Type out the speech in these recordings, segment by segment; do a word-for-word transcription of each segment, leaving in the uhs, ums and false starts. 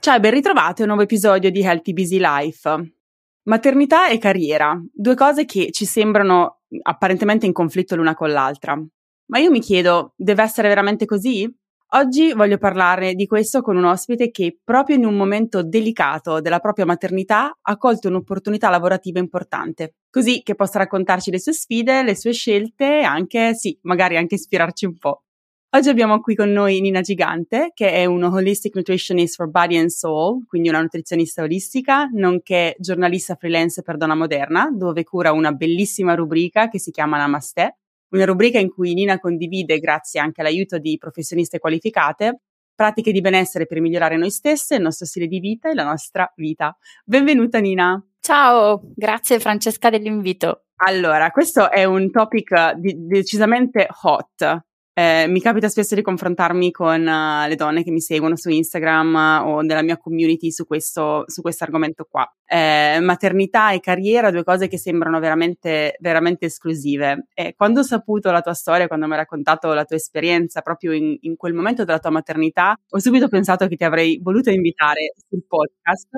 Ciao e ben ritrovati a un nuovo episodio di Healthy Busy Life. Maternità e carriera, due cose che ci sembrano apparentemente in conflitto l'una con l'altra. Ma io mi chiedo, deve essere veramente così? Oggi voglio parlare di questo con un ospite che proprio in un momento delicato della propria maternità ha colto un'opportunità lavorativa importante, così che possa raccontarci le sue sfide, le sue scelte e anche, sì, magari anche ispirarci un po'. Oggi abbiamo qui con noi Nina Gigante, che è uno Holistic Nutritionist for Body and Soul, quindi una nutrizionista olistica, nonché giornalista freelance per Donna Moderna, dove cura una bellissima rubrica che si chiama Namaste, una rubrica in cui Nina condivide, grazie anche all'aiuto di professioniste qualificate, pratiche di benessere per migliorare noi stesse, il nostro stile di vita e la nostra vita. Benvenuta Nina! Ciao, grazie Francesca dell'invito. Allora, questo è un topic di- decisamente hot. Eh, mi capita spesso di confrontarmi con uh, le donne che mi seguono su Instagram uh, o nella mia community su questo su questo argomento qua. Eh, maternità e carriera, due cose che sembrano veramente veramente esclusive. Eh, quando ho saputo la tua storia, quando mi hai raccontato la tua esperienza proprio in, in quel momento della tua maternità, ho subito pensato che ti avrei voluto invitare sul podcast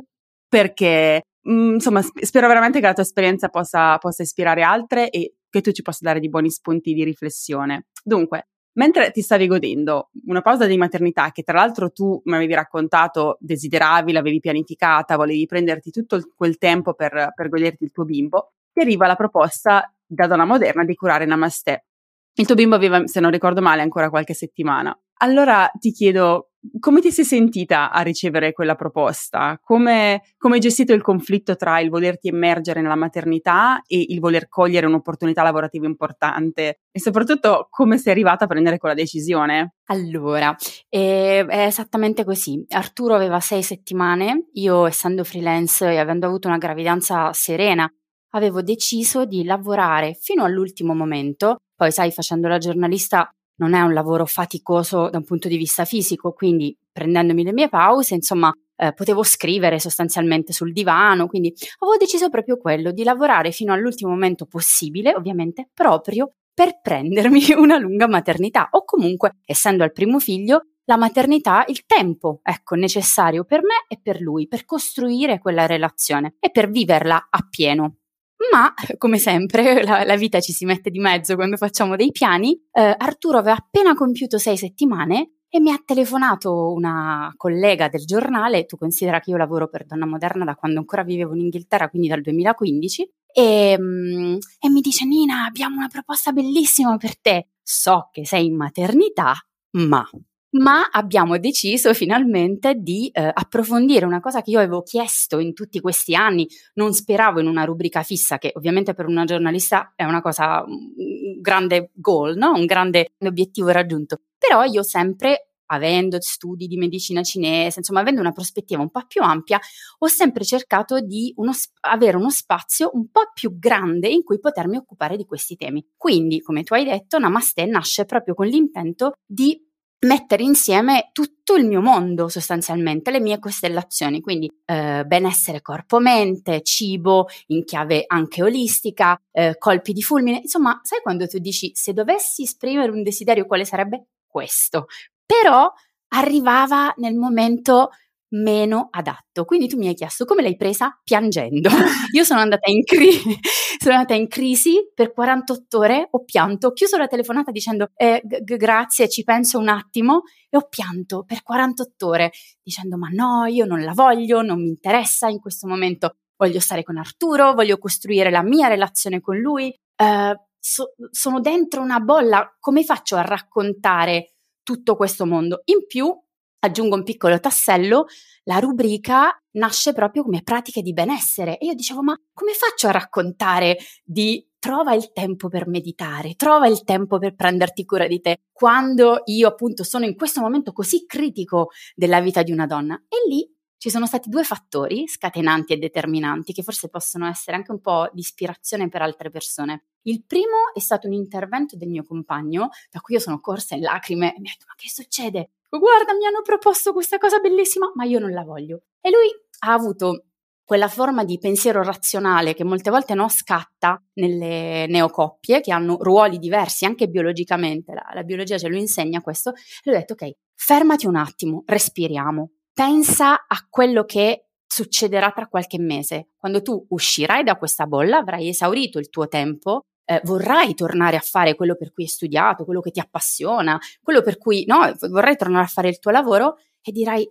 perché mh, insomma sp- spero veramente che la tua esperienza possa, possa ispirare altre e che tu ci possa dare di buoni spunti di riflessione. Dunque, mentre ti stavi godendo una pausa di maternità che tra l'altro tu mi avevi raccontato desideravi, l'avevi pianificata, volevi prenderti tutto quel tempo per, per goderti il tuo bimbo, ti arriva la proposta da Donna Moderna di curare Namaste. Il tuo bimbo aveva, se non ricordo male, ancora qualche settimana. Allora ti chiedo, come ti sei sentita a ricevere quella proposta? Come, come hai gestito il conflitto tra il volerti immergere nella maternità e il voler cogliere un'opportunità lavorativa importante? E soprattutto, come sei arrivata a prendere quella decisione? Allora, eh, è esattamente così. Arturo aveva sei settimane, io essendo freelance e avendo avuto una gravidanza serena, avevo deciso di lavorare fino all'ultimo momento. Poi sai, facendo la giornalista non è un lavoro faticoso da un punto di vista fisico, quindi prendendomi le mie pause, insomma, eh, potevo scrivere sostanzialmente sul divano, quindi avevo deciso proprio quello, di lavorare fino all'ultimo momento possibile, ovviamente, proprio per prendermi una lunga maternità o comunque, essendo al primo figlio, la maternità, il tempo, ecco, necessario per me e per lui, per costruire quella relazione e per viverla appieno. Ma, come sempre, la, la vita ci si mette di mezzo quando facciamo dei piani. eh, Arturo aveva appena compiuto sei settimane e mi ha telefonato una collega del giornale, tu considera che io lavoro per Donna Moderna da quando ancora vivevo in Inghilterra, quindi dal duemilaquindici, e, e mi dice: Nina, abbiamo una proposta bellissima per te, so che sei in maternità, ma... ma abbiamo deciso finalmente di eh, approfondire una cosa che io avevo chiesto in tutti questi anni, non speravo in una rubrica fissa, che ovviamente per una giornalista è una cosa, un grande goal, no? Un grande obiettivo raggiunto, però io sempre, avendo studi di medicina cinese, insomma avendo una prospettiva un po' più ampia, ho sempre cercato di uno sp- avere uno spazio un po' più grande in cui potermi occupare di questi temi. Quindi, come tu hai detto, Namaste nasce proprio con l'intento di mettere insieme tutto il mio mondo, sostanzialmente le mie costellazioni, quindi eh, benessere corpo-mente, cibo in chiave anche olistica, eh, colpi di fulmine, insomma sai quando tu dici: se dovessi esprimere un desiderio quale sarebbe? Questo. Però arrivava nel momento meno adatto, quindi tu mi hai chiesto come l'hai presa? Piangendo. Io sono andata in crisi, sono andata in crisi per quarantotto ore, ho pianto, ho chiuso la telefonata dicendo eh, g- grazie, ci penso un attimo, e ho pianto per quarantotto ore dicendo: ma no, io non la voglio, non mi interessa in questo momento, voglio stare con Arturo, voglio costruire la mia relazione con lui, eh, so- sono dentro una bolla, come faccio a raccontare tutto questo mondo? In più, aggiungo un piccolo tassello, la rubrica nasce proprio come pratiche di benessere e io dicevo: ma come faccio a raccontare di trova il tempo per meditare, trova il tempo per prenderti cura di te. Quando io appunto sono in questo momento così critico della vita di una donna, e lì ci sono stati due fattori scatenanti e determinanti che forse possono essere anche un po' di ispirazione per altre persone. Il primo è stato un intervento del mio compagno, da cui io sono corsa in lacrime e mi ha detto: ma che succede? Guarda, mi hanno proposto questa cosa bellissima, ma io non la voglio. E lui ha avuto quella forma di pensiero razionale che molte volte no, scatta nelle neocoppie che hanno ruoli diversi anche biologicamente, la, la biologia ce lo insegna questo, e ho detto: ok, fermati un attimo, respiriamo, pensa a quello che succederà tra qualche mese, quando tu uscirai da questa bolla, avrai esaurito il tuo tempo, eh, vorrai tornare a fare quello per cui hai studiato, quello che ti appassiona, quello per cui no, vorrai tornare a fare il tuo lavoro e dirai: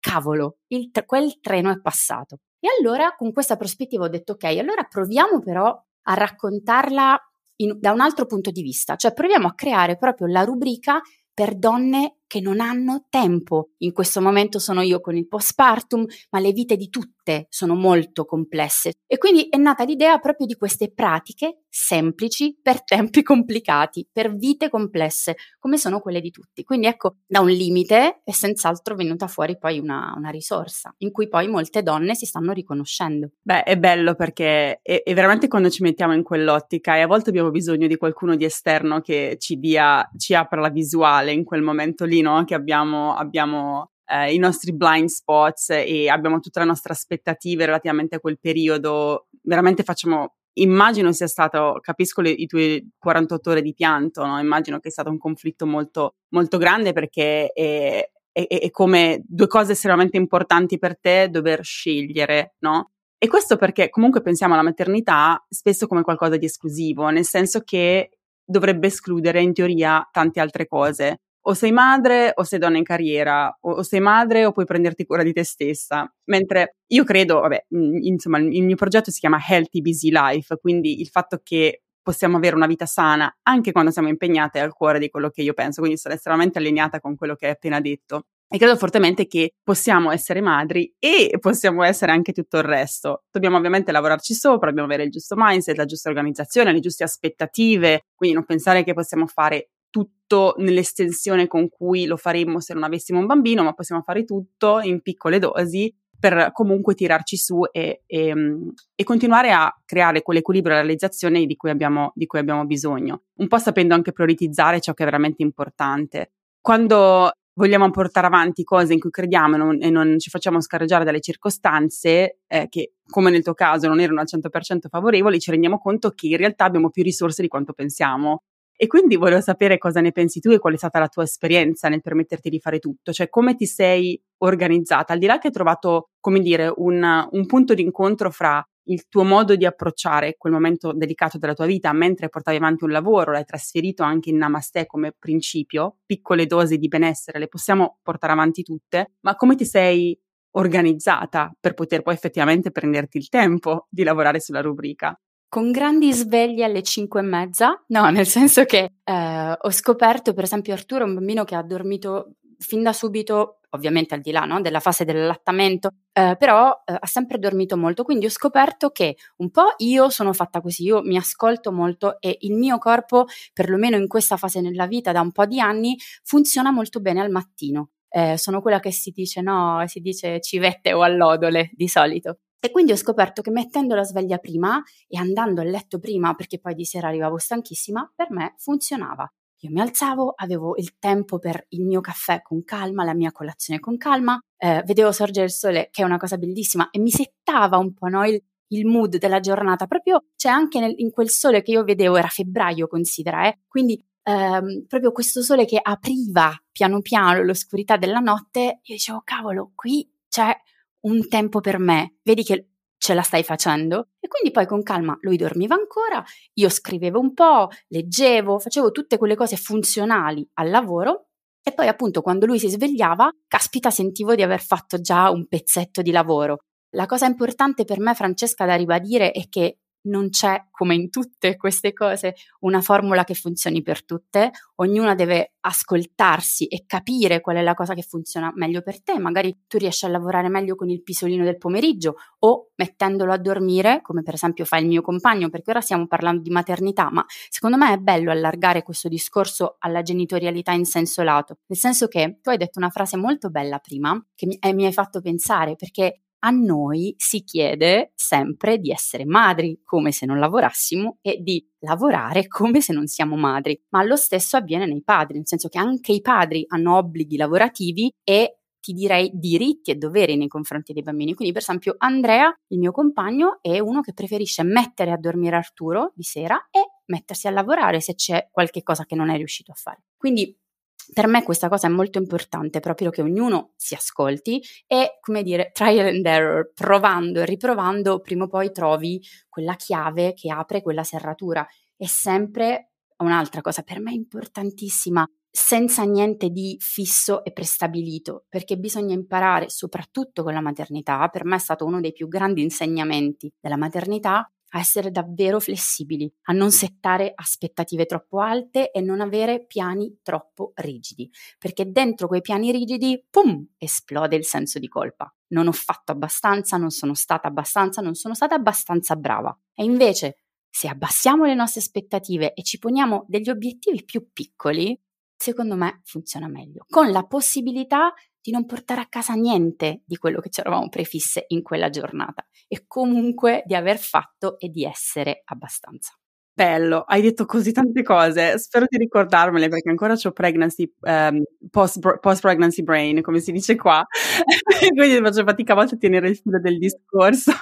cavolo, il, quel treno è passato. E allora con questa prospettiva ho detto: ok, allora proviamo però a raccontarla in, da un altro punto di vista, cioè proviamo a creare proprio la rubrica per donne che non hanno tempo. In questo momento sono io con il postpartum, ma le vite di tutte sono molto complesse. E quindi è nata l'idea proprio di queste pratiche semplici per tempi complicati, per vite complesse, come sono quelle di tutti. Quindi ecco, da un limite è senz'altro venuta fuori poi una, una risorsa, in cui poi molte donne si stanno riconoscendo. Beh, è bello perché è, è veramente quando ci mettiamo in quell'ottica, e a volte abbiamo bisogno di qualcuno di esterno che ci dia, ci apra la visuale in quel momento lì, no? Che abbiamo, abbiamo eh, i nostri blind spots e abbiamo tutta la nostra aspettativa relativamente a quel periodo. Veramente facciamo, immagino sia stato, capisco le, i tuoi quarantotto ore di pianto, no? Immagino che è stato un conflitto molto, molto grande, perché è, è, è come due cose estremamente importanti per te dover scegliere, no? E questo perché comunque pensiamo alla maternità spesso come qualcosa di esclusivo, nel senso che dovrebbe escludere in teoria tante altre cose. O sei madre o sei donna in carriera, o, o sei madre o puoi prenderti cura di te stessa. Mentre io credo, vabbè, mh, insomma, il mio progetto si chiama Healthy Busy Life, quindi il fatto che possiamo avere una vita sana anche quando siamo impegnate è al cuore di quello che io penso, quindi sono estremamente allineata con quello che hai appena detto. E credo fortemente che possiamo essere madri e possiamo essere anche tutto il resto. Dobbiamo ovviamente lavorarci sopra, dobbiamo avere il giusto mindset, la giusta organizzazione, le giuste aspettative, quindi non pensare che possiamo fare tutto nell'estensione con cui lo faremmo se non avessimo un bambino, ma possiamo fare tutto in piccole dosi per comunque tirarci su e, e, e continuare a creare quell'equilibrio e realizzazione di cui abbiamo, di cui abbiamo bisogno, un po' sapendo anche prioritizzare ciò che è veramente importante. Quando vogliamo portare avanti cose in cui crediamo e non, e non ci facciamo scareggiare dalle circostanze eh, che, come nel tuo caso, non erano al cento per cento favorevoli, ci rendiamo conto che in realtà abbiamo più risorse di quanto pensiamo. E quindi volevo sapere cosa ne pensi tu e qual è stata la tua esperienza nel permetterti di fare tutto, cioè come ti sei organizzata, al di là che hai trovato, come dire, un, un punto d'incontro fra il tuo modo di approcciare quel momento delicato della tua vita mentre portavi avanti un lavoro, l'hai trasferito anche in Namaste come principio, piccole dosi di benessere, le possiamo portare avanti tutte, ma come ti sei organizzata per poter poi effettivamente prenderti il tempo di lavorare sulla rubrica? Con grandi sveglie alle cinque e mezza, no, nel senso che eh, ho scoperto, per esempio, Arturo è un bambino che ha dormito fin da subito, ovviamente al di là no, della fase dell'allattamento, eh, però eh, ha sempre dormito molto, quindi ho scoperto che un po' io sono fatta così, io mi ascolto molto e il mio corpo, perlomeno in questa fase nella vita da un po' di anni, funziona molto bene al mattino. Eh, sono quella che si dice, no, si dice civette o allodole di solito. E quindi ho scoperto che mettendo la sveglia prima e andando a letto prima, perché poi di sera arrivavo stanchissima, per me funzionava. Io mi alzavo, avevo il tempo per il mio caffè con calma, la mia colazione con calma, eh, vedevo sorgere il sole, che è una cosa bellissima, e mi settava un po' no, il, il mood della giornata, proprio cioè anche nel, in quel sole che io vedevo, era febbraio, considera, eh, quindi ehm, proprio questo sole che apriva piano piano l'oscurità della notte, io dicevo cavolo, qui c'è un tempo per me, vedi che ce la stai facendo. E quindi poi con calma lui dormiva ancora, io scrivevo un po', leggevo, facevo tutte quelle cose funzionali al lavoro e poi appunto quando lui si svegliava, caspita, sentivo di aver fatto già un pezzetto di lavoro. La cosa importante per me, Francesca, da ribadire è che non c'è, come in tutte queste cose, una formula che funzioni per tutte. Ognuna deve ascoltarsi e capire qual è la cosa che funziona meglio per te. Magari tu riesci a lavorare meglio con il pisolino del pomeriggio o mettendolo a dormire, come per esempio fa il mio compagno, perché ora stiamo parlando di maternità, ma secondo me è bello allargare questo discorso alla genitorialità in senso lato, nel senso che tu hai detto una frase molto bella prima che mi, eh, mi hai fatto pensare, perché a noi si chiede sempre di essere madri come se non lavorassimo e di lavorare come se non siamo madri, ma lo stesso avviene nei padri, nel senso che anche i padri hanno obblighi lavorativi e ti direi diritti e doveri nei confronti dei bambini. Quindi per esempio Andrea, il mio compagno, è uno che preferisce mettere a dormire Arturo di sera e mettersi a lavorare se c'è qualche cosa che non è riuscito a fare. Quindi per me questa cosa è molto importante, proprio che ognuno si ascolti e, come dire, trial and error, provando e riprovando, prima o poi trovi quella chiave che apre quella serratura. E sempre un'altra cosa per me importantissima, senza niente di fisso e prestabilito, perché bisogna imparare, soprattutto con la maternità, per me è stato uno dei più grandi insegnamenti della maternità, a essere davvero flessibili, a non settare aspettative troppo alte e non avere piani troppo rigidi, perché dentro quei piani rigidi, pum, esplode il senso di colpa. Non ho fatto abbastanza, non sono stata abbastanza, non sono stata abbastanza brava. E invece, se abbassiamo le nostre aspettative e ci poniamo degli obiettivi più piccoli, secondo me funziona meglio, con la possibilità di non portare a casa niente di quello che ci eravamo prefisse in quella giornata e comunque di aver fatto e di essere abbastanza. Bello, hai detto così tante cose, spero di ricordarmele perché ancora c'ho pregnancy, um, post, post-pregnancy brain, come si dice qua, quindi faccio fatica a volte a tenere il filo del discorso.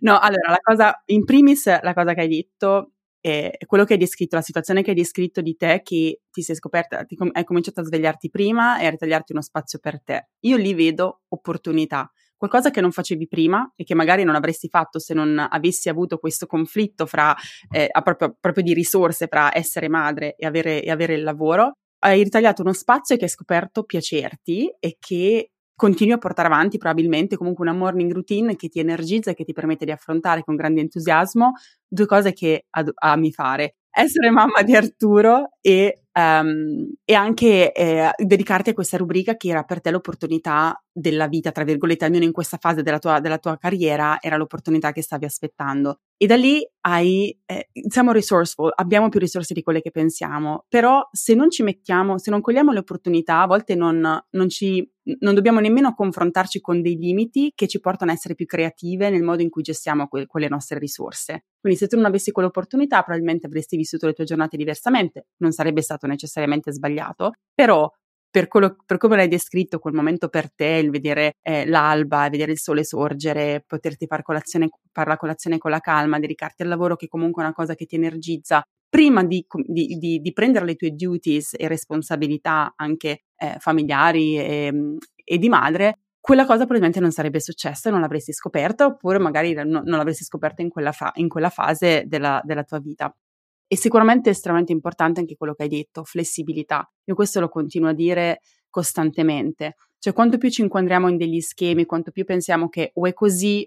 No, allora, la cosa, in primis, la cosa che hai detto è quello che hai descritto, la situazione che hai descritto di te che ti sei scoperta, ti com- hai cominciato a svegliarti prima e a ritagliarti uno spazio per te. Io lì vedo opportunità. Qualcosa che non facevi prima e che magari non avresti fatto se non avessi avuto questo conflitto fra eh, proprio, proprio di risorse fra essere madre e avere, e avere il lavoro, hai ritagliato uno spazio che hai scoperto piacerti e che continui a portare avanti probabilmente comunque una morning routine che ti energizza e che ti permette di affrontare con grande entusiasmo due cose che ad- ami fare. Essere mamma di Arturo e, um, e anche eh, dedicarti a questa rubrica che era per te l'opportunità della vita, tra virgolette, almeno in questa fase della tua, della tua carriera era l'opportunità che stavi aspettando. E da lì hai, eh, siamo resourceful, abbiamo più risorse di quelle che pensiamo, però se non ci mettiamo, se non cogliamo le opportunità, a volte non, non, ci, non dobbiamo nemmeno confrontarci con dei limiti che ci portano a essere più creative nel modo in cui gestiamo que- quelle nostre risorse. Quindi se tu non avessi quell'opportunità probabilmente avresti vissuto le tue giornate diversamente, non sarebbe stato necessariamente sbagliato, però per, quello, per come l'hai descritto quel momento per te, il vedere eh, l'alba, vedere il sole sorgere, poterti far colazione, far la colazione con la calma, dedicarti al lavoro che comunque è una cosa che ti energizza, prima di, di, di, di prendere le tue duties e responsabilità anche eh, familiari e, e di madre, quella cosa probabilmente non sarebbe successa e non l'avresti scoperta, oppure magari no, non l'avresti scoperta in quella, fa, in quella fase della, della tua vita. E sicuramente è estremamente importante anche quello che hai detto, flessibilità. Io questo lo continuo a dire costantemente. Cioè quanto più ci inquadriamo in degli schemi, quanto più pensiamo che o è così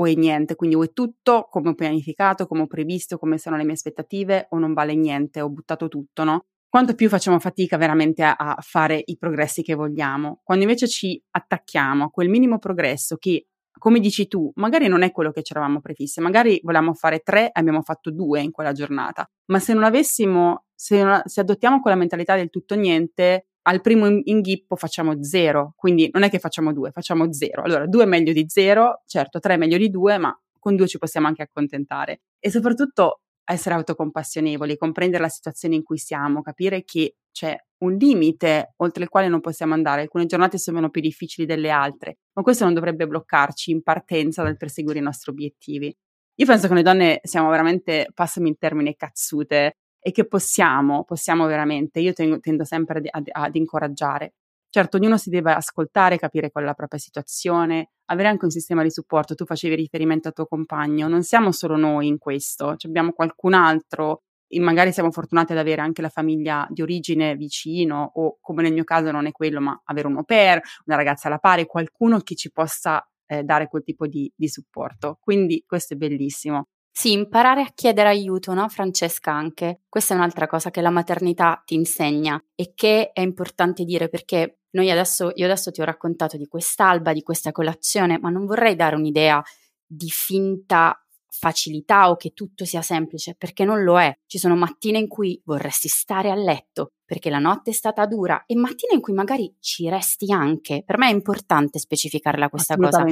o è niente, quindi o è tutto come ho pianificato, come ho previsto, come sono le mie aspettative, o non vale niente, ho buttato tutto, no? Quanto più facciamo fatica veramente a, a fare i progressi che vogliamo, quando invece ci attacchiamo a quel minimo progresso che, come dici tu, magari non è quello che ci eravamo prefisse, magari volevamo fare tre, abbiamo fatto due in quella giornata, ma se non avessimo, se, non, se adottiamo quella mentalità del tutto niente, al primo inghippo facciamo zero, quindi non è che facciamo due, facciamo zero. Allora due è meglio di zero, certo tre è meglio di due, ma con due ci possiamo anche accontentare. E soprattutto essere autocompassionevoli, comprendere la situazione in cui siamo, capire che c'è un limite oltre il quale non possiamo andare. Alcune giornate sono più difficili delle altre, ma questo non dovrebbe bloccarci in partenza dal perseguire i nostri obiettivi. Io penso che noi donne siamo veramente, passami il termine, cazzute, e che possiamo, possiamo veramente, io tengo, tendo sempre ad, ad, ad incoraggiare. Certo, ognuno si deve ascoltare, capire qual è la propria situazione, avere anche un sistema di supporto. Tu facevi riferimento al tuo compagno, non siamo solo noi in questo, cioè abbiamo qualcun altro, e magari siamo fortunati ad avere anche la famiglia di origine vicino, o come nel mio caso non è quello, ma avere un au pair, una ragazza alla pari, qualcuno che ci possa eh, dare quel tipo di, di supporto. Quindi questo è bellissimo. Sì, imparare a chiedere aiuto, no, Francesca, anche. Questa è un'altra cosa che la maternità ti insegna e che è importante dire, perché noi adesso, io adesso ti ho raccontato di quest'alba, di questa colazione, ma non vorrei dare un'idea di finta facilità o che tutto sia semplice, perché non lo è. Ci sono mattine in cui vorresti stare a letto perché la notte è stata dura e mattine in cui magari ci resti anche. Per me è importante specificarla questa cosa,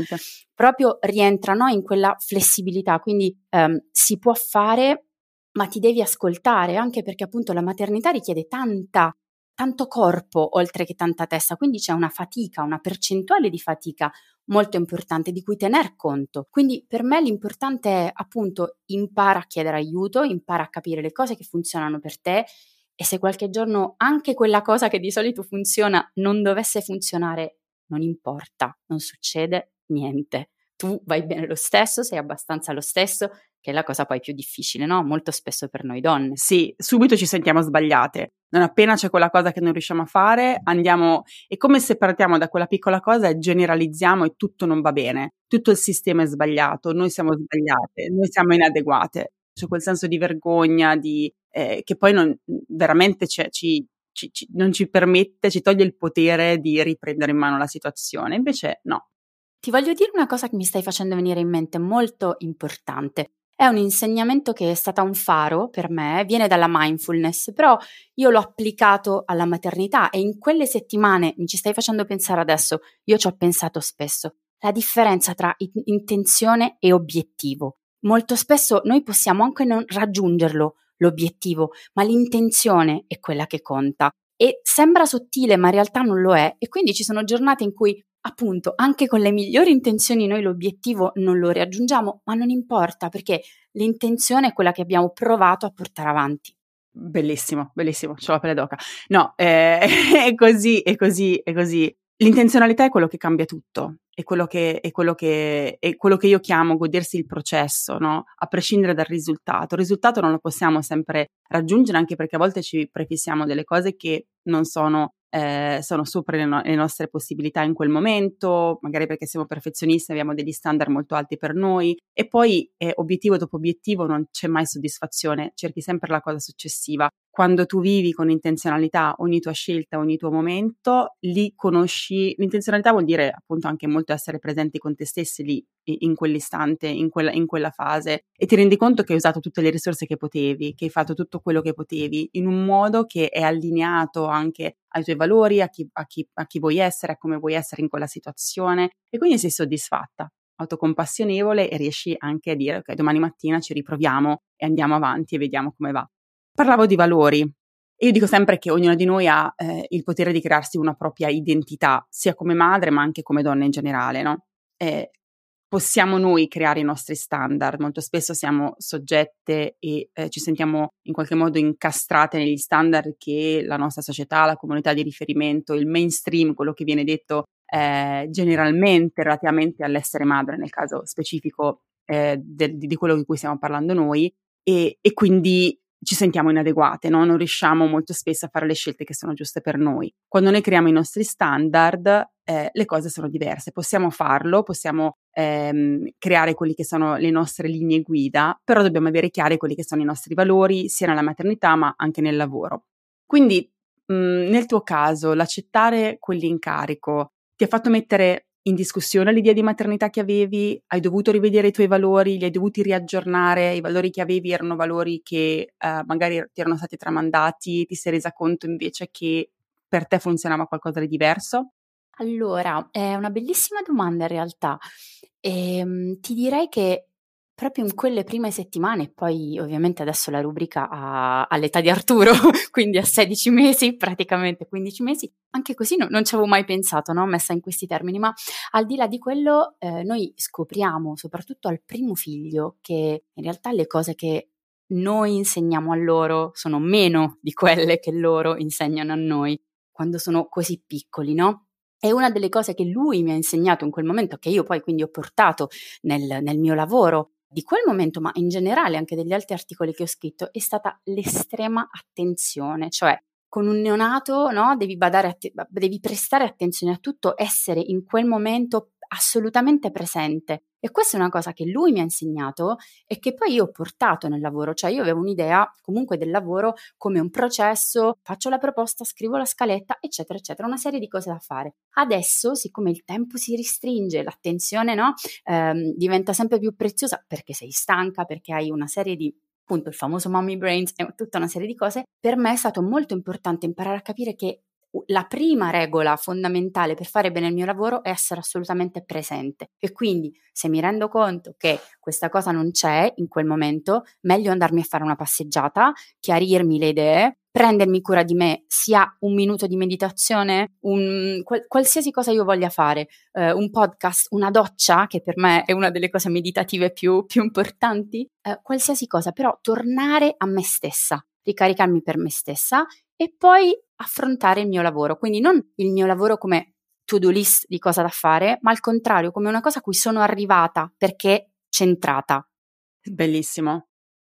proprio rientra, no, in quella flessibilità, quindi um, si può fare, ma ti devi ascoltare, anche perché appunto la maternità richiede tanta tanto corpo oltre che tanta testa, quindi c'è una fatica, una percentuale di fatica molto importante di cui tener conto. Quindi per me l'importante è appunto impara a chiedere aiuto, impara a capire le cose che funzionano per te, e se qualche giorno anche quella cosa che di solito funziona non dovesse funzionare, non importa, non succede niente. Tu vai bene lo stesso, sei abbastanza lo stesso, che è la cosa poi più difficile, no? Molto spesso per noi donne. Sì, subito ci sentiamo sbagliate. Non appena c'è quella cosa che non riusciamo a fare, andiamo, è come se partiamo da quella piccola cosa e generalizziamo e tutto non va bene. Tutto il sistema è sbagliato, noi siamo sbagliate, noi siamo inadeguate. C'è quel senso di vergogna, di, eh, che poi non, veramente ci, ci, ci, non ci permette, ci toglie il potere di riprendere in mano la situazione. Invece no. Ti voglio dire una cosa che mi stai facendo venire in mente, molto importante. È un insegnamento che è stata un faro per me, viene dalla mindfulness, però io l'ho applicato alla maternità e in quelle settimane, mi ci stai facendo pensare adesso, io ci ho pensato spesso, la differenza tra in- intenzione e obiettivo. Molto spesso noi possiamo anche non raggiungerlo, l'obiettivo, ma l'intenzione è quella che conta. E sembra sottile, ma in realtà non lo è, e quindi ci sono giornate in cui appunto anche con le migliori intenzioni noi l'obiettivo non lo raggiungiamo, ma non importa, perché l'intenzione è quella che abbiamo provato a portare avanti. Bellissimo, bellissimo, c'ho la pelle d'oca. No, eh, è così, è così, è così. L'intenzionalità è quello che cambia tutto, è quello che, è quello che, è quello che io chiamo godersi il processo, no? A prescindere dal risultato. Il risultato non lo possiamo sempre raggiungere, anche perché a volte ci prefissiamo delle cose che non sono, eh, sono sopra le, no- le nostre possibilità in quel momento, magari perché siamo perfezionisti, abbiamo degli standard molto alti per noi, e poi eh, obiettivo dopo obiettivo non c'è mai soddisfazione, cerchi sempre la cosa successiva. Quando tu vivi con intenzionalità ogni tua scelta, ogni tuo momento, li conosci. L'intenzionalità vuol dire appunto anche molto essere presenti con te stessi lì, in quell'istante, in quella, in quella fase, e ti rendi conto che hai usato tutte le risorse che potevi, che hai fatto tutto quello che potevi in un modo che è allineato anche ai tuoi valori, a chi, a chi, a chi vuoi essere, a come vuoi essere in quella situazione, e quindi sei soddisfatta, autocompassionevole, e riesci anche a dire ok, domani mattina ci riproviamo e andiamo avanti e vediamo come va. Parlavo di valori. Io dico sempre che ognuno di noi ha eh, il potere di crearsi una propria identità, sia come madre ma anche come donna in generale, no? Eh, possiamo noi creare i nostri standard. Molto spesso siamo soggette e eh, ci sentiamo in qualche modo incastrate negli standard che la nostra società, la comunità di riferimento, il mainstream, quello che viene detto eh, generalmente relativamente all'essere madre, nel caso specifico eh, de- di quello di cui stiamo parlando noi, e, e quindi ci sentiamo inadeguate, no? Non riusciamo molto spesso a fare le scelte che sono giuste per noi. Quando noi creiamo i nostri standard, eh, le cose sono diverse. Possiamo farlo, possiamo ehm, creare quelli che sono le nostre linee guida, però dobbiamo avere chiari quelli che sono i nostri valori, sia nella maternità ma anche nel lavoro. Quindi mh, nel tuo caso l'accettare quell'incarico ti ha fatto mettere in discussione l'idea di maternità che avevi? Hai dovuto rivedere i tuoi valori, li hai dovuti riaggiornare, i valori che avevi erano valori che eh, magari ti erano stati tramandati, ti sei resa conto invece che per te funzionava qualcosa di diverso? Allora, è una bellissima domanda in realtà, e, ti direi che proprio in quelle prime settimane, poi ovviamente adesso la rubrica ha, all'età di Arturo, quindi a sedici mesi, praticamente quindici mesi, anche così no, non ci avevo mai pensato, no? Messa in questi termini, ma al di là di quello eh, noi scopriamo soprattutto al primo figlio che in realtà le cose che noi insegniamo a loro sono meno di quelle che loro insegnano a noi quando sono così piccoli, no? E una delle cose che lui mi ha insegnato in quel momento, che io poi quindi ho portato nel, nel mio lavoro di quel momento, ma in generale anche degli altri articoli che ho scritto, è stata l'estrema attenzione. Cioè con un neonato, no, devi badare att- devi prestare attenzione a tutto, essere in quel momento assolutamente presente, E questa è una cosa che lui mi ha insegnato e che poi io ho portato nel lavoro, cioè io avevo un'idea comunque del lavoro come un processo, faccio la proposta, scrivo la scaletta, eccetera, eccetera, una serie di cose da fare. Adesso, siccome il tempo si ristringe, l'attenzione no, ehm, diventa sempre più preziosa perché sei stanca, perché hai una serie di, appunto, il famoso mommy brains e tutta una serie di cose, per me è stato molto importante imparare a capire che la prima regola fondamentale per fare bene il mio lavoro è essere assolutamente presente e quindi se mi rendo conto che questa cosa non c'è in quel momento, meglio andarmi a fare una passeggiata, chiarirmi le idee, prendermi cura di me, sia un minuto di meditazione, un, qual, qualsiasi cosa io voglia fare, eh, un podcast, una doccia, che per me è una delle cose meditative più, più importanti, eh, qualsiasi cosa, però tornare a me stessa, ricaricarmi per me stessa e poi affrontare il mio lavoro, quindi non il mio lavoro come to-do list di cosa da fare, ma al contrario come una cosa a cui sono arrivata perché centrata. Bellissimo,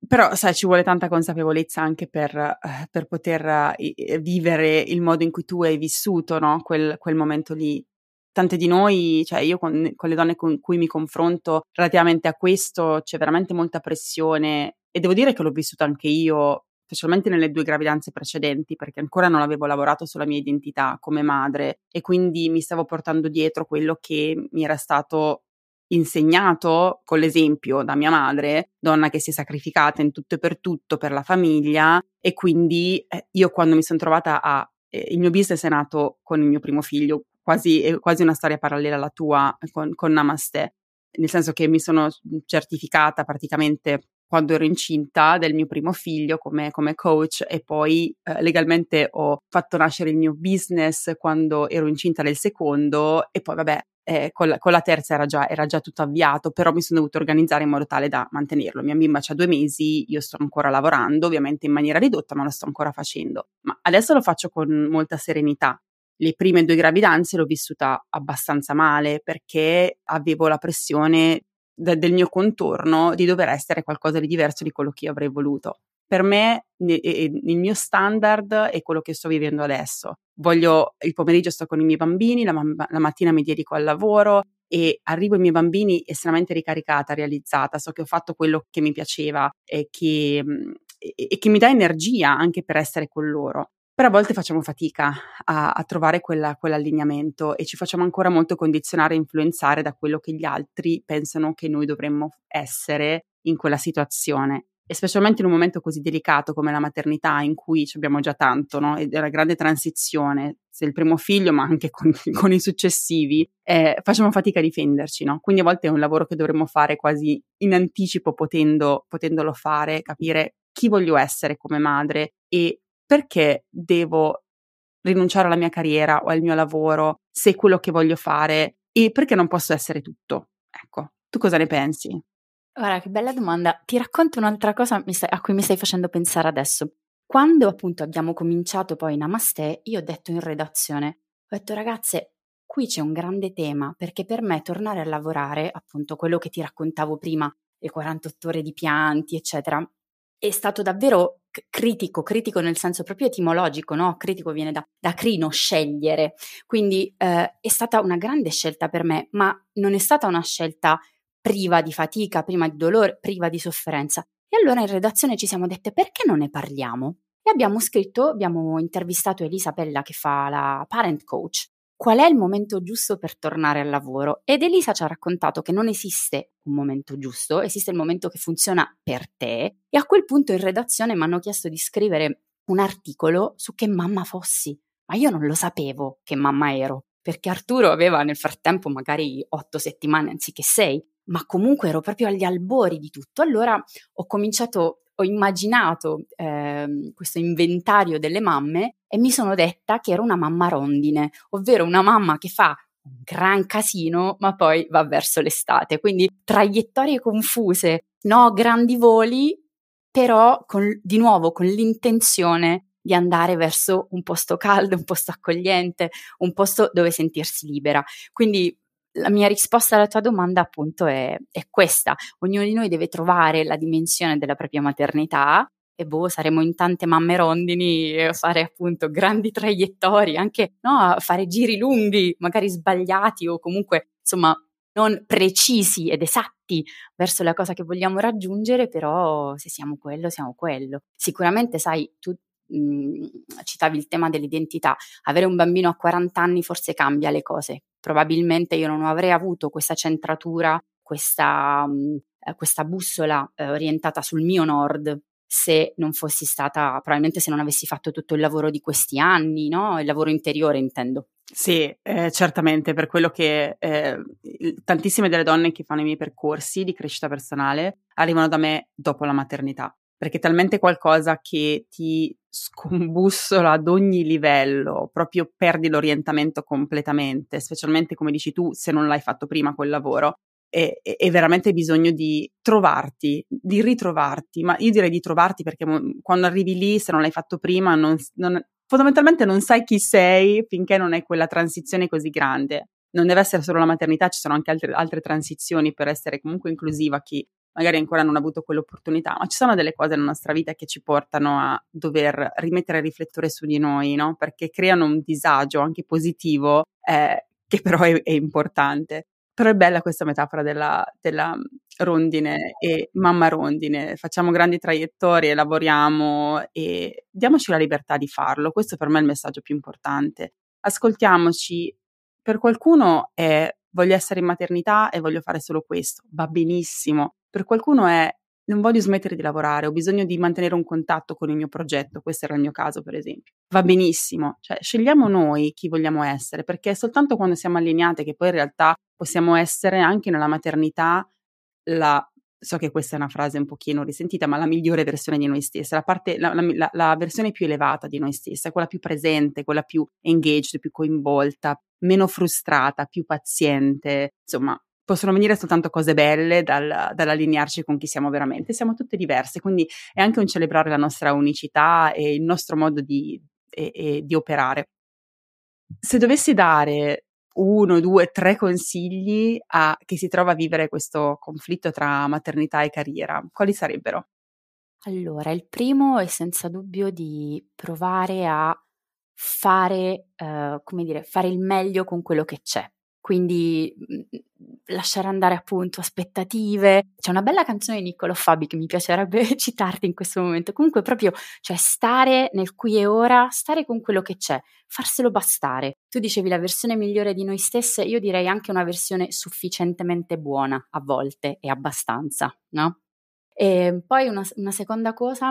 però sai ci vuole tanta consapevolezza anche per, per poter vivere il modo in cui tu hai vissuto, no? quel, quel momento lì. Tante di noi, cioè io con, con le donne con cui mi confronto relativamente a questo c'è veramente molta pressione e devo dire che l'ho vissuto anche io, specialmente nelle due gravidanze precedenti, perché ancora non avevo lavorato sulla mia identità come madre e quindi mi stavo portando dietro quello che mi era stato insegnato con l'esempio da mia madre, donna che si è sacrificata in tutto e per tutto per la famiglia, e quindi io quando mi sono trovata a... Eh, il mio business è nato con il mio primo figlio, quasi, è quasi una storia parallela alla tua con, con Namaste, nel senso che mi sono certificata praticamente quando ero incinta del mio primo figlio come, come coach e poi eh, legalmente ho fatto nascere il mio business quando ero incinta del secondo e poi vabbè eh, con, la, con la terza era già, era già tutto avviato, però mi sono dovuta organizzare in modo tale da mantenerlo. Mia bimba c'ha due mesi, io sto ancora lavorando ovviamente in maniera ridotta ma lo sto ancora facendo, ma adesso lo faccio con molta serenità. Le prime due gravidanze l'ho vissuta abbastanza male perché avevo la pressione del mio contorno di dover essere qualcosa di diverso di quello che io avrei voluto. Per me il mio standard è quello che sto vivendo adesso. Voglio, il pomeriggio sto con i miei bambini, la, la mattina mi dedico al lavoro e arrivo ai miei bambini estremamente ricaricata, realizzata, so che ho fatto quello che mi piaceva e che, e che mi dà energia anche per essere con loro. Però a volte facciamo fatica a, a trovare quella, quell'allineamento e ci facciamo ancora molto condizionare e influenzare da quello che gli altri pensano che noi dovremmo essere in quella situazione. E specialmente in un momento così delicato come la maternità, in cui ci abbiamo già tanto, no? Ed è una grande transizione, se il primo figlio ma anche con, con i successivi, eh, facciamo fatica a difenderci, no? Quindi a volte è un lavoro che dovremmo fare quasi in anticipo, potendo, potendolo fare, capire chi voglio essere come madre e perché devo rinunciare alla mia carriera o al mio lavoro se è quello che voglio fare e perché non posso essere tutto? Ecco, tu cosa ne pensi? Guarda, che bella domanda. Ti racconto un'altra cosa a cui mi stai facendo pensare adesso. Quando appunto abbiamo cominciato poi Namaste, io ho detto in redazione, ho detto ragazze, qui c'è un grande tema perché per me tornare a lavorare, appunto quello che ti raccontavo prima, le quarantotto ore di pianti, eccetera, è stato davvero critico, critico nel senso proprio etimologico, no? Critico viene da, da crino, scegliere, quindi eh, è stata una grande scelta per me, ma non è stata una scelta priva di fatica, priva di dolore, priva di sofferenza. E allora in redazione ci siamo dette perché non ne parliamo? E abbiamo scritto, abbiamo intervistato Elisa Pella che fa la parent coach, qual è il momento giusto per tornare al lavoro? Ed Elisa ci ha raccontato che non esiste un momento giusto, esiste il momento che funziona per te, e a quel punto in redazione mi hanno chiesto di scrivere un articolo su che mamma fossi, ma io non lo sapevo che mamma ero, perché Arturo aveva nel frattempo magari otto settimane anziché sei, ma comunque ero proprio agli albori di tutto. Allora ho cominciato, ho immaginato eh, questo inventario delle mamme e mi sono detta che ero una mamma rondine, ovvero una mamma che fa un gran casino ma poi va verso l'estate, quindi traiettorie confuse, no, grandi voli, però con, di nuovo con l'intenzione di andare verso un posto caldo, un posto accogliente, un posto dove sentirsi libera. Quindi la mia risposta alla tua domanda appunto è, è questa, ognuno di noi deve trovare la dimensione della propria maternità e boh, saremo in tante mamme rondini e fare appunto grandi traiettorie, anche no, fare giri lunghi, magari sbagliati o comunque insomma non precisi ed esatti verso la cosa che vogliamo raggiungere, però se siamo quello, siamo quello. Sicuramente, sai, tu mh, citavi il tema dell'identità, avere un bambino a quaranta anni forse cambia le cose. Probabilmente io non avrei avuto questa centratura, questa, mh, questa bussola eh, orientata sul mio nord, se non fossi stata, probabilmente se non avessi fatto tutto il lavoro di questi anni, no? Il lavoro interiore intendo. Sì, eh, certamente, per quello che eh, tantissime delle donne che fanno i miei percorsi di crescita personale arrivano da me dopo la maternità, perché è talmente qualcosa che ti scombussola ad ogni livello, proprio perdi l'orientamento completamente, specialmente come dici tu, se non l'hai fatto prima quel lavoro. E, e, e veramente bisogno di trovarti, di ritrovarti, ma io direi di trovarti, perché mo- quando arrivi lì, se non l'hai fatto prima, non, non, fondamentalmente non sai chi sei finché non hai quella transizione così grande. Non deve essere solo la maternità, ci sono anche altre, altre transizioni per essere comunque inclusiva chi magari ancora non ha avuto quell'opportunità, ma ci sono delle cose nella nostra vita che ci portano a dover rimettere il riflettore su di noi, no? Perché creano un disagio anche positivo eh, che però è, è importante. Però è bella questa metafora della, della rondine e mamma rondine, facciamo grandi traiettorie, lavoriamo e diamoci la libertà di farlo, questo per me è il messaggio più importante. Ascoltiamoci, per qualcuno è voglio essere in maternità e voglio fare solo questo, va benissimo, per qualcuno è non voglio smettere di lavorare, ho bisogno di mantenere un contatto con il mio progetto, questo era il mio caso per esempio, va benissimo, cioè scegliamo noi chi vogliamo essere, perché è soltanto quando siamo allineate che poi in realtà possiamo essere anche nella maternità la, so che questa è una frase un pochino risentita, ma la migliore versione di noi stessa, la, parte, la, la, la versione più elevata di noi stessa, quella più presente, quella più engaged, più coinvolta, meno frustrata, più paziente, insomma. Possono venire soltanto cose belle dal, dall'allinearci con chi siamo veramente, siamo tutte diverse, quindi è anche un celebrare la nostra unicità e il nostro modo di, e, e di operare. Se dovessi dare uno, due, tre consigli a chi si trova a vivere questo conflitto tra maternità e carriera, quali sarebbero? Allora, il primo è senza dubbio di provare a fare, eh, come dire, fare il meglio con quello che c'è. Quindi lasciare andare appunto aspettative. C'è una bella canzone di Niccolò Fabi che mi piacerebbe citarti in questo momento. Comunque proprio, cioè stare nel qui e ora, stare con quello che c'è, farselo bastare. Tu dicevi la versione migliore di noi stesse, io direi anche una versione sufficientemente buona a volte e abbastanza, no? E poi una, una seconda cosa...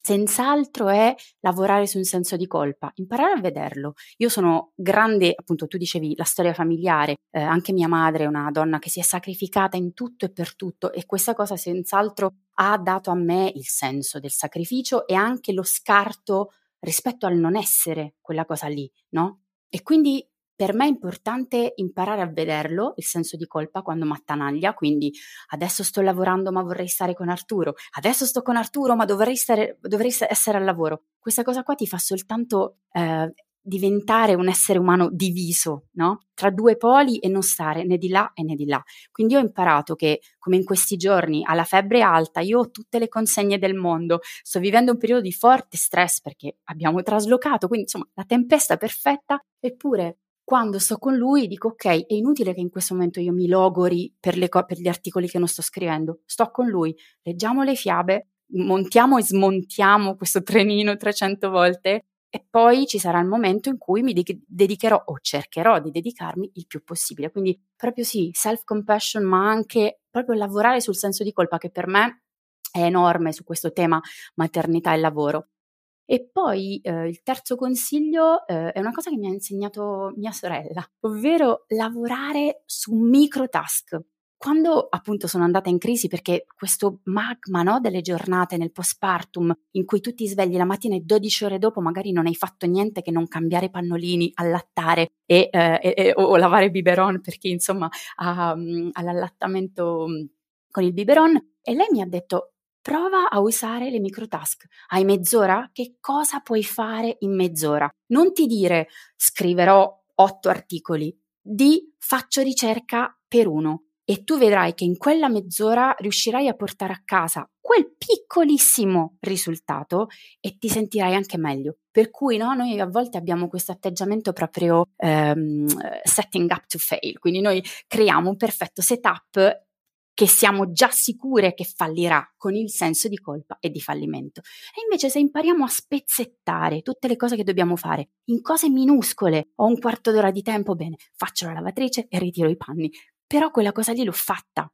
Senz'altro è lavorare su un senso di colpa, imparare a vederlo. Io sono grande, appunto tu dicevi la storia familiare, eh, anche mia madre è una donna che si è sacrificata in tutto e per tutto, e questa cosa senz'altro ha dato a me il senso del sacrificio e anche lo scarto rispetto al non essere quella cosa lì, no? E quindi per me è importante imparare a vederlo, il senso di colpa quando mattanaglia, quindi adesso sto lavorando ma vorrei stare con Arturo, adesso sto con Arturo ma dovrei, stare, dovrei essere al lavoro. Questa cosa qua ti fa soltanto eh, diventare un essere umano diviso, no? Tra due poli, e non stare né di là e né di là. Quindi io ho imparato che, come in questi giorni, alla febbre alta, io ho tutte le consegne del mondo, sto vivendo un periodo di forte stress perché abbiamo traslocato, quindi insomma la tempesta perfetta, eppure... Quando sto con lui dico ok, è inutile che in questo momento io mi logori per, le co- per gli articoli che non sto scrivendo, sto con lui, leggiamo le fiabe, montiamo e smontiamo questo trenino trecento volte e poi ci sarà il momento in cui mi de- dedicherò o cercherò di dedicarmi il più possibile. Quindi proprio sì, self-compassion, ma anche proprio lavorare sul senso di colpa, che per me è enorme su questo tema maternità e lavoro. E poi eh, il terzo consiglio eh, è una cosa che mi ha insegnato mia sorella, ovvero lavorare su micro task. Quando appunto sono andata in crisi, perché questo magma, no, delle giornate nel postpartum in cui tu ti svegli la mattina e dodici ore dopo magari non hai fatto niente che non cambiare pannolini, allattare e, eh, e, o, o lavare biberon, perché insomma ha, um, all'allattamento con il biberon, e lei mi ha detto: prova a usare le microtask. Hai mezz'ora? Che cosa puoi fare in mezz'ora? Non ti dire scriverò otto articoli, di faccio ricerca per uno. e tu vedrai che in quella mezz'ora riuscirai a portare a casa quel piccolissimo risultato e ti sentirai anche meglio. Per cui no, noi a volte abbiamo questo atteggiamento proprio um, setting up to fail, quindi noi creiamo un perfetto setup che siamo già sicure che fallirà, con il senso di colpa e di fallimento. E invece se impariamo a spezzettare tutte le cose che dobbiamo fare in cose minuscole, ho un quarto d'ora di tempo, bene, faccio la lavatrice e ritiro i panni, però quella cosa lì l'ho fatta,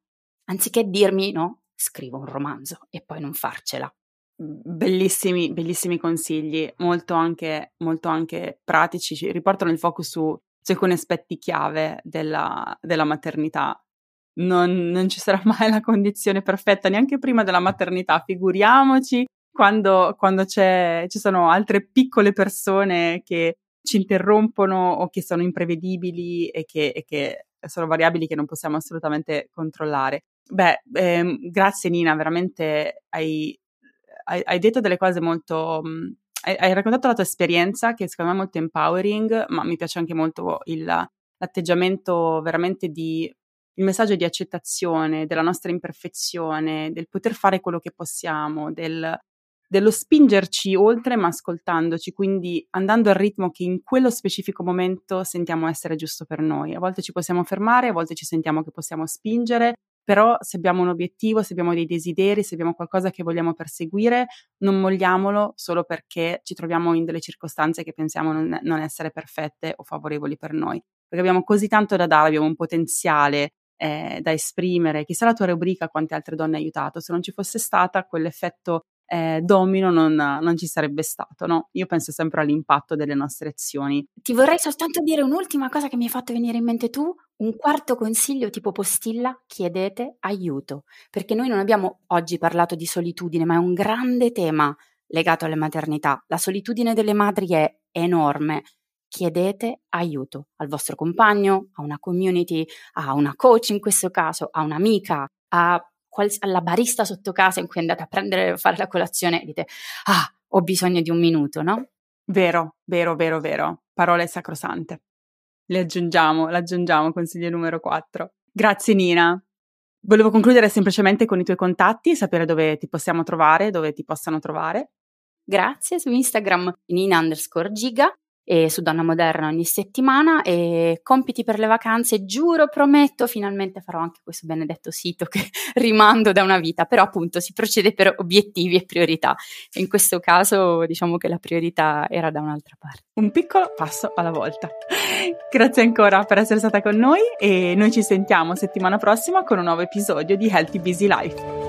anziché dirmi no, scrivo un romanzo e poi non farcela. Bellissimi, bellissimi consigli, molto anche, molto anche pratici, ci riportano il focus su, su alcuni aspetti chiave della, della maternità. Non, non ci sarà mai la condizione perfetta neanche prima della maternità, figuriamoci quando, quando c'è, ci sono altre piccole persone che ci interrompono o che sono imprevedibili e che, e che sono variabili che non possiamo assolutamente controllare. Beh, eh, grazie Nina, veramente hai, hai, hai detto delle cose molto... Mh, hai, hai raccontato la tua esperienza che secondo me è molto empowering, ma mi piace anche molto il, l'atteggiamento veramente di... il messaggio di accettazione della nostra imperfezione, del poter fare quello che possiamo, del, dello spingerci oltre ma ascoltandoci, quindi andando al ritmo che in quello specifico momento sentiamo essere giusto per noi. A volte ci possiamo fermare, a volte ci sentiamo che possiamo spingere, però se abbiamo un obiettivo, se abbiamo dei desideri, se abbiamo qualcosa che vogliamo perseguire, non molliamolo solo perché ci troviamo in delle circostanze che pensiamo non, non essere perfette o favorevoli per noi, perché abbiamo così tanto da dare, abbiamo un potenziale Eh, da esprimere. Chissà la tua rubrica quante altre donne ha aiutato, se non ci fosse stata quell'effetto eh, domino non, non ci sarebbe stato, no? Io penso sempre all'impatto delle nostre azioni. Ti vorrei soltanto dire un'ultima cosa che mi hai fatto venire in mente tu, un quarto consiglio tipo postilla: chiedete aiuto, perché noi non abbiamo oggi parlato di solitudine, ma è un grande tema legato alla maternità. La solitudine delle madri è enorme. Chiedete aiuto al vostro compagno, a una community, a una coach in questo caso, a un'amica, a quals- alla barista sotto casa in cui andate a prendere a fare la colazione e dite «Ah, ho bisogno di un minuto», no? Vero, vero, vero, vero. Parole sacrosante. Le aggiungiamo, le aggiungiamo, consiglio numero quattro. Grazie Nina. Volevo concludere semplicemente con i tuoi contatti, sapere dove ti possiamo trovare, dove ti possano trovare. Grazie, su Instagram Nina underscore giga. E su Donna Moderna ogni settimana, e compiti per le vacanze, giuro, prometto, finalmente farò anche questo benedetto sito che rimando da una vita, però appunto si procede per obiettivi e priorità, e in questo caso diciamo che la priorità era da un'altra parte, un piccolo passo alla volta. Grazie ancora per essere stata con noi e noi ci sentiamo settimana prossima con un nuovo episodio di Healthy Busy Life.